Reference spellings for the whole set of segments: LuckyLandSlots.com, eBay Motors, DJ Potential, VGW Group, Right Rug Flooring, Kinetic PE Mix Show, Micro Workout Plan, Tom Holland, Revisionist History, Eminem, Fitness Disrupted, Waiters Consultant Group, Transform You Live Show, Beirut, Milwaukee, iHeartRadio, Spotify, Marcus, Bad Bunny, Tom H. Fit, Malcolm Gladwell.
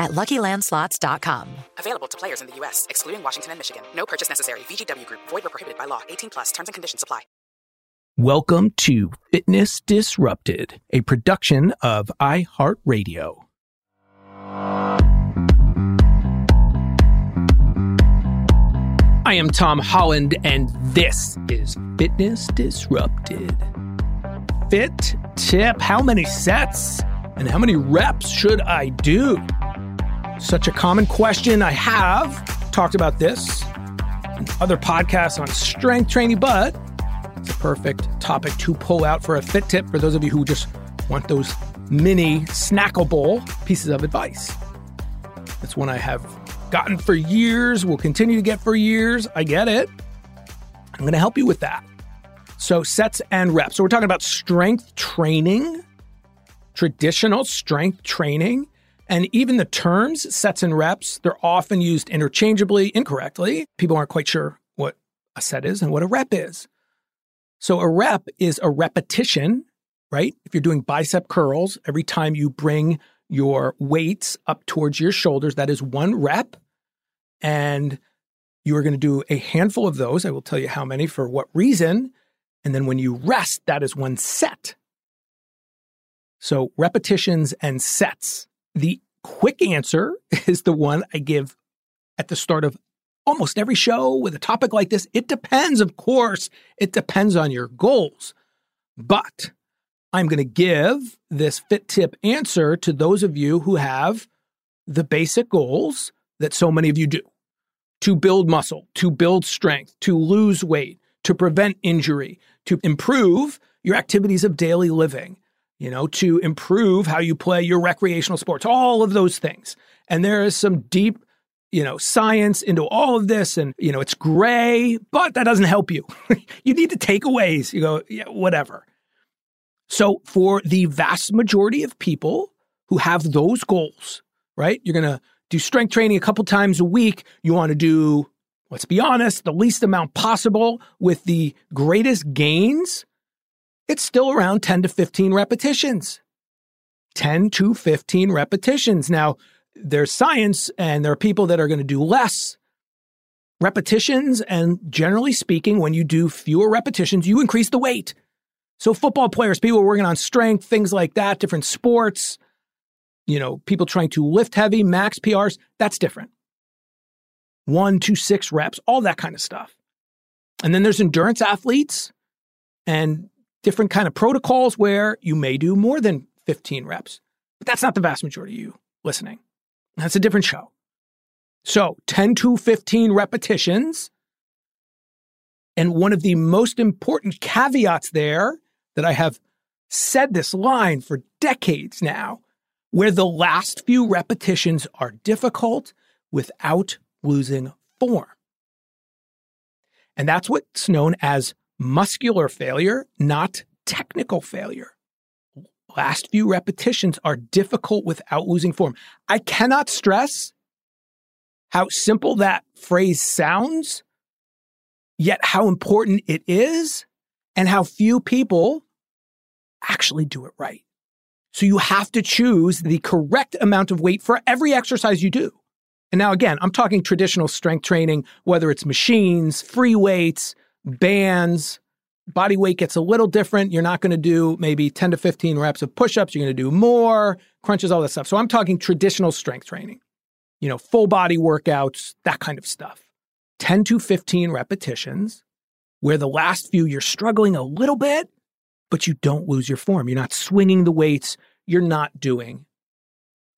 at LuckyLandSlots.com. Available to players in the U.S., excluding Washington and Michigan. No purchase necessary. VGW Group. Void where prohibited by law. 18+. Terms and conditions apply. Welcome to Fitness Disrupted, a production of iHeartRadio. I am Tom Holland, and this is Fitness Disrupted. Fit tip: how many sets and how many reps should I do? Such a common question. I have talked about this in other podcasts on strength training, but it's a perfect topic to pull out for a fit tip for those of you who just want those mini snackable pieces of advice. That's one I have gotten for years, will continue to get for years. I get it. I'm going to help you with that. So sets and reps. So we're talking about strength training, traditional strength training. And even the terms, sets and reps, they're often used interchangeably, incorrectly. People aren't quite sure what a set is and what a rep is. So a rep is a repetition, right? If you're doing bicep curls, every time you bring your weights up towards your shoulders, that is one rep. And you are going to do a handful of those. I will tell you how many for what reason. And then when you rest, that is one set. So repetitions and sets. The quick answer is the one I give at the start of almost every show with a topic like this. It depends, of course. It depends on your goals. But I'm going to give this fit tip answer to those of you who have the basic goals that so many of you do: to build muscle, to build strength, to lose weight, to prevent injury, to improve your activities of daily living. You know, to improve how you play your recreational sports, all of those things. And there is some deep, science into all of this. And, it's gray, but that doesn't help you. You need to take aways. You go, yeah, whatever. So for the vast majority of people who have those goals, right, you're going to do strength training a couple times a week. You want to do, let's be honest, the least amount possible with the greatest gains. It's still around 10 to 15 repetitions. 10 to 15 repetitions. Now, there's science, and there are people that are going to do less repetitions. And generally speaking, when you do fewer repetitions, you increase the weight. So football players, people working on strength, things like that, different sports, people trying to lift heavy, max PRs, that's different. 1 to 6 reps, all that kind of stuff. And then there's endurance athletes and different kind of protocols where you may do more than 15 reps. But that's not the vast majority of you listening. That's a different show. So 10 to 15 repetitions. And one of the most important caveats there, that I have said this line for decades now, where the last few repetitions are difficult without losing form. And that's what's known as muscular failure, not technical failure. Last few repetitions are difficult without losing form. I cannot stress how simple that phrase sounds, yet how important it is, and how few people actually do it right. So you have to choose the correct amount of weight for every exercise you do. And now again, I'm talking traditional strength training, whether it's machines, free weights, bands. Body weight gets a little different. You're not going to do maybe 10 to 15 reps of push-ups. You're going to do more, crunches, all that stuff. So I'm talking traditional strength training, full body workouts, that kind of stuff. 10 to 15 repetitions where the last few you're struggling a little bit, but you don't lose your form. You're not swinging the weights. You're not doing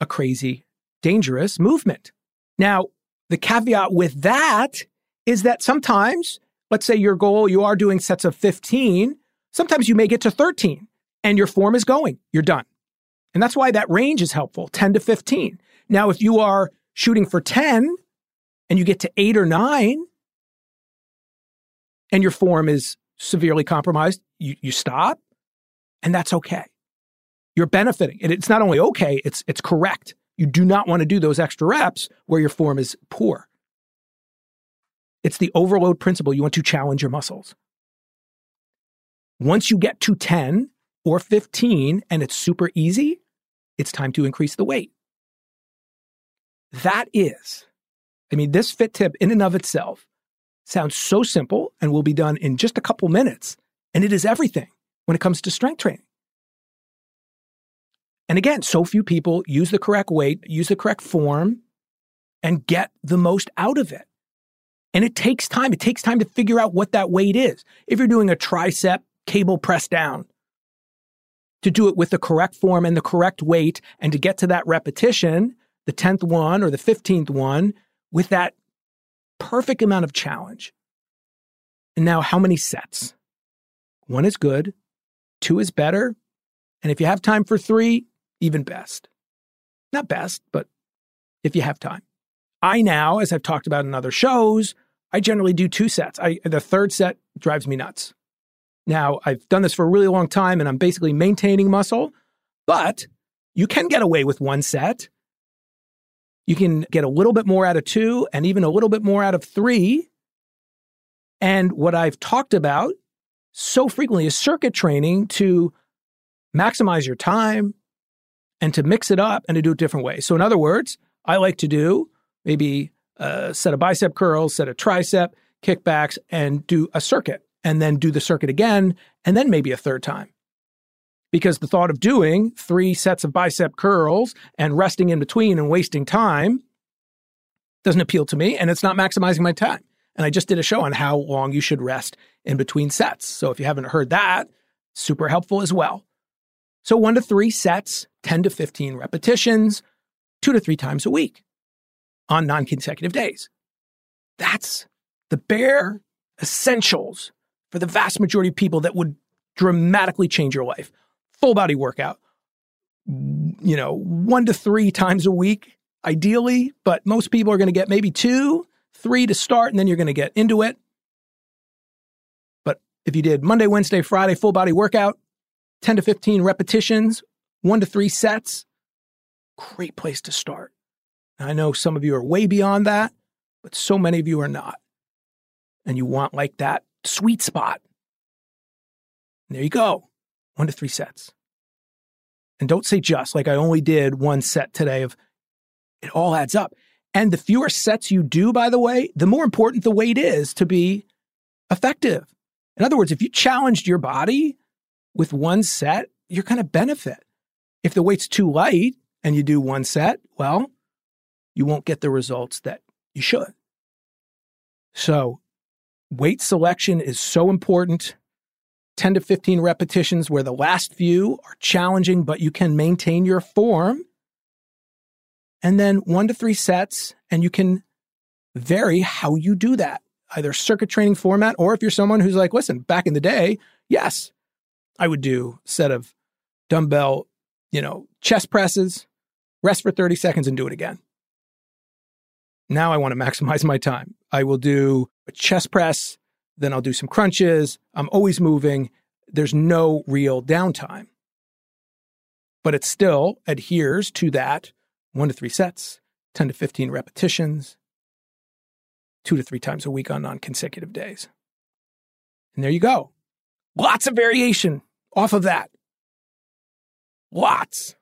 a crazy, dangerous movement. Now, the caveat with that is that sometimes, let's say your goal, you are doing sets of 15, sometimes you may get to 13 and your form is going, you're done. And that's why that range is helpful, 10 to 15. Now, if you are shooting for 10 and you get to 8 or 9 and your form is severely compromised, you stop, and that's okay. You're benefiting. And it's not only okay, it's correct. You do not want to do those extra reps where your form is poor. It's the overload principle. You want to challenge your muscles. Once you get to 10 or 15 and it's super easy, it's time to increase the weight. That is, this fit tip in and of itself sounds so simple and will be done in just a couple minutes. And it is everything when it comes to strength training. And again, so few people use the correct weight, use the correct form, and get the most out of it. And it takes time. It takes time to figure out what that weight is. If you're doing a tricep cable press down, to do it with the correct form and the correct weight, and to get to that repetition, the 10th one or the 15th one, with that perfect amount of challenge. And now, how many sets? 1 is good, 2 is better, and if you have time for 3, even best. Not best, but if you have time. I now, as I've talked about in other shows, I generally do 2 sets. The third set drives me nuts. Now, I've done this for a really long time, and I'm basically maintaining muscle, but you can get away with 1 set. You can get a little bit more out of 2 and even a little bit more out of 3. And what I've talked about so frequently is circuit training to maximize your time and to mix it up and to do it different ways. So in other words, I like to do maybe a set of bicep curls, set of tricep, kickbacks, and do a circuit, and then do the circuit again, and then maybe a third time. Because the thought of doing 3 sets of bicep curls and resting in between and wasting time doesn't appeal to me, and it's not maximizing my time. And I just did a show on how long you should rest in between sets. So if you haven't heard that, super helpful as well. So 1 to 3 sets, 10 to 15 repetitions, 2 to 3 times a week on non-consecutive days. That's the bare essentials for the vast majority of people that would dramatically change your life. Full body workout, 1 to 3 times a week, ideally, but most people are going to get maybe 2, 3 to start, and then you're going to get into it. But if you did Monday, Wednesday, Friday, full body workout, 10 to 15 repetitions, 1 to 3 sets, great place to start. I know some of you are way beyond that, but so many of you are not. And you want like that sweet spot. And there you go. 1 to 3 sets. And don't say just, like I only did 1 set today. It all adds up. And the fewer sets you do, by the way, the more important the weight is to be effective. In other words, if you challenged your body with 1 set, you're going to benefit. If the weight's too light and you do 1 set, well, you won't get the results that you should. So weight selection is so important. 10 to 15 repetitions where the last few are challenging, but you can maintain your form. And then 1 to 3 sets, and you can vary how you do that, either circuit training format, or if you're someone who's like, listen, back in the day, yes, I would do a set of dumbbell, chest presses, rest for 30 seconds and do it again. Now I want to maximize my time. I will do a chest press, then I'll do some crunches. I'm always moving. There's no real downtime. But it still adheres to that 1 to 3 sets, 10 to 15 repetitions, 2 to 3 times a week on non-consecutive days. And there you go. Lots of variation off of that. Lots.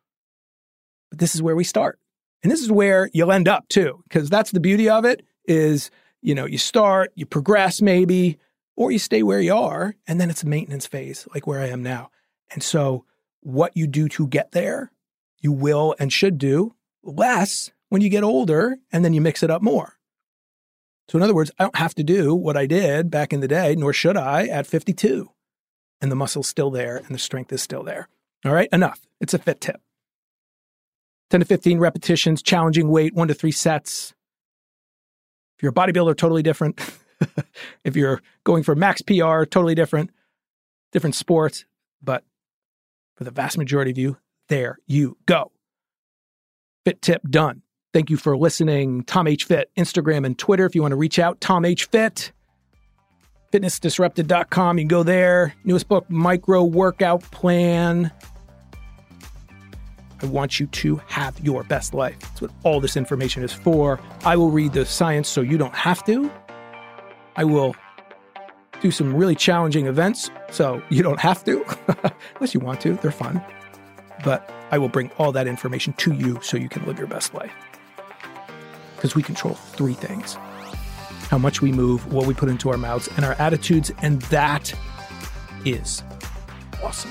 But this is where we start. And this is where you'll end up too, because that's the beauty of it is, you know, you start, you progress maybe, or you stay where you are, and then it's a maintenance phase, like where I am now. And so what you do to get there, you will and should do less when you get older, and then you mix it up more. So in other words, I don't have to do what I did back in the day, nor should I at 52. And the muscle's still there, and the strength is still there. All right, enough. It's a fit tip. 10 to 15 repetitions, challenging weight, 1 to 3 sets. If you're a bodybuilder, totally different. If you're going for max PR, totally different sports. But for the vast majority of you, there you go. Fit tip done. Thank you for listening. Tom H. Fit, Instagram and Twitter. If you want to reach out, Tom H. Fit, fitnessdisrupted.com. You can go there. Newest book, Micro Workout Plan. I want you to have your best life. That's what all this information is for. I will read the science so you don't have to. I will do some really challenging events so you don't have to, unless you want to. They're fun. But I will bring all that information to you so you can live your best life. Because we control 3 things: how much we move, what we put into our mouths, and our attitudes. And that is awesome.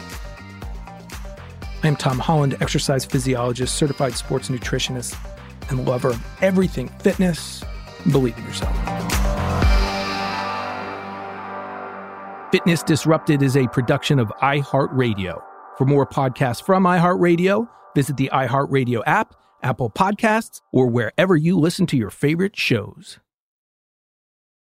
I am Tom Holland, exercise physiologist, certified sports nutritionist, and lover of everything fitness. Believe in yourself. Fitness Disrupted is a production of iHeartRadio. For more podcasts from iHeartRadio, visit the iHeartRadio app, Apple Podcasts, or wherever you listen to your favorite shows.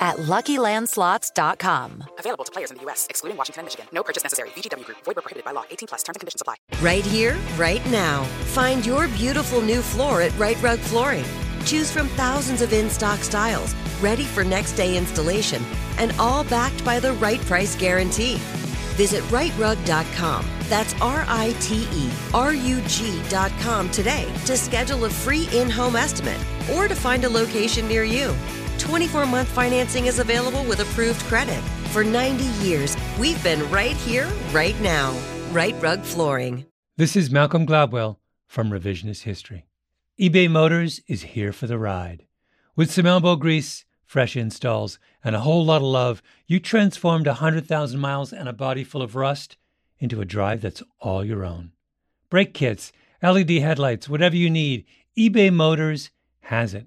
at LuckyLandSlots.com. Available to players in the U.S., excluding Washington and Michigan. No purchase necessary. VGW Group. Void where prohibited by law. 18+. Terms and conditions apply. Right here, right now. Find your beautiful new floor at Right Rug Flooring. Choose from thousands of in-stock styles, ready for next day installation, and all backed by the right price guarantee. Visit rightrug.com. That's RITERUG.com today to schedule a free in-home estimate or to find a location near you. 24-month financing is available with approved credit. For 90 years, we've been right here, right now. Right Rug Flooring. This is Malcolm Gladwell from Revisionist History. eBay Motors is here for the ride. With some elbow grease, fresh installs, and a whole lot of love, you transformed 100,000 miles and a body full of rust into a drive that's all your own. Brake kits, LED headlights, whatever you need, eBay Motors has it.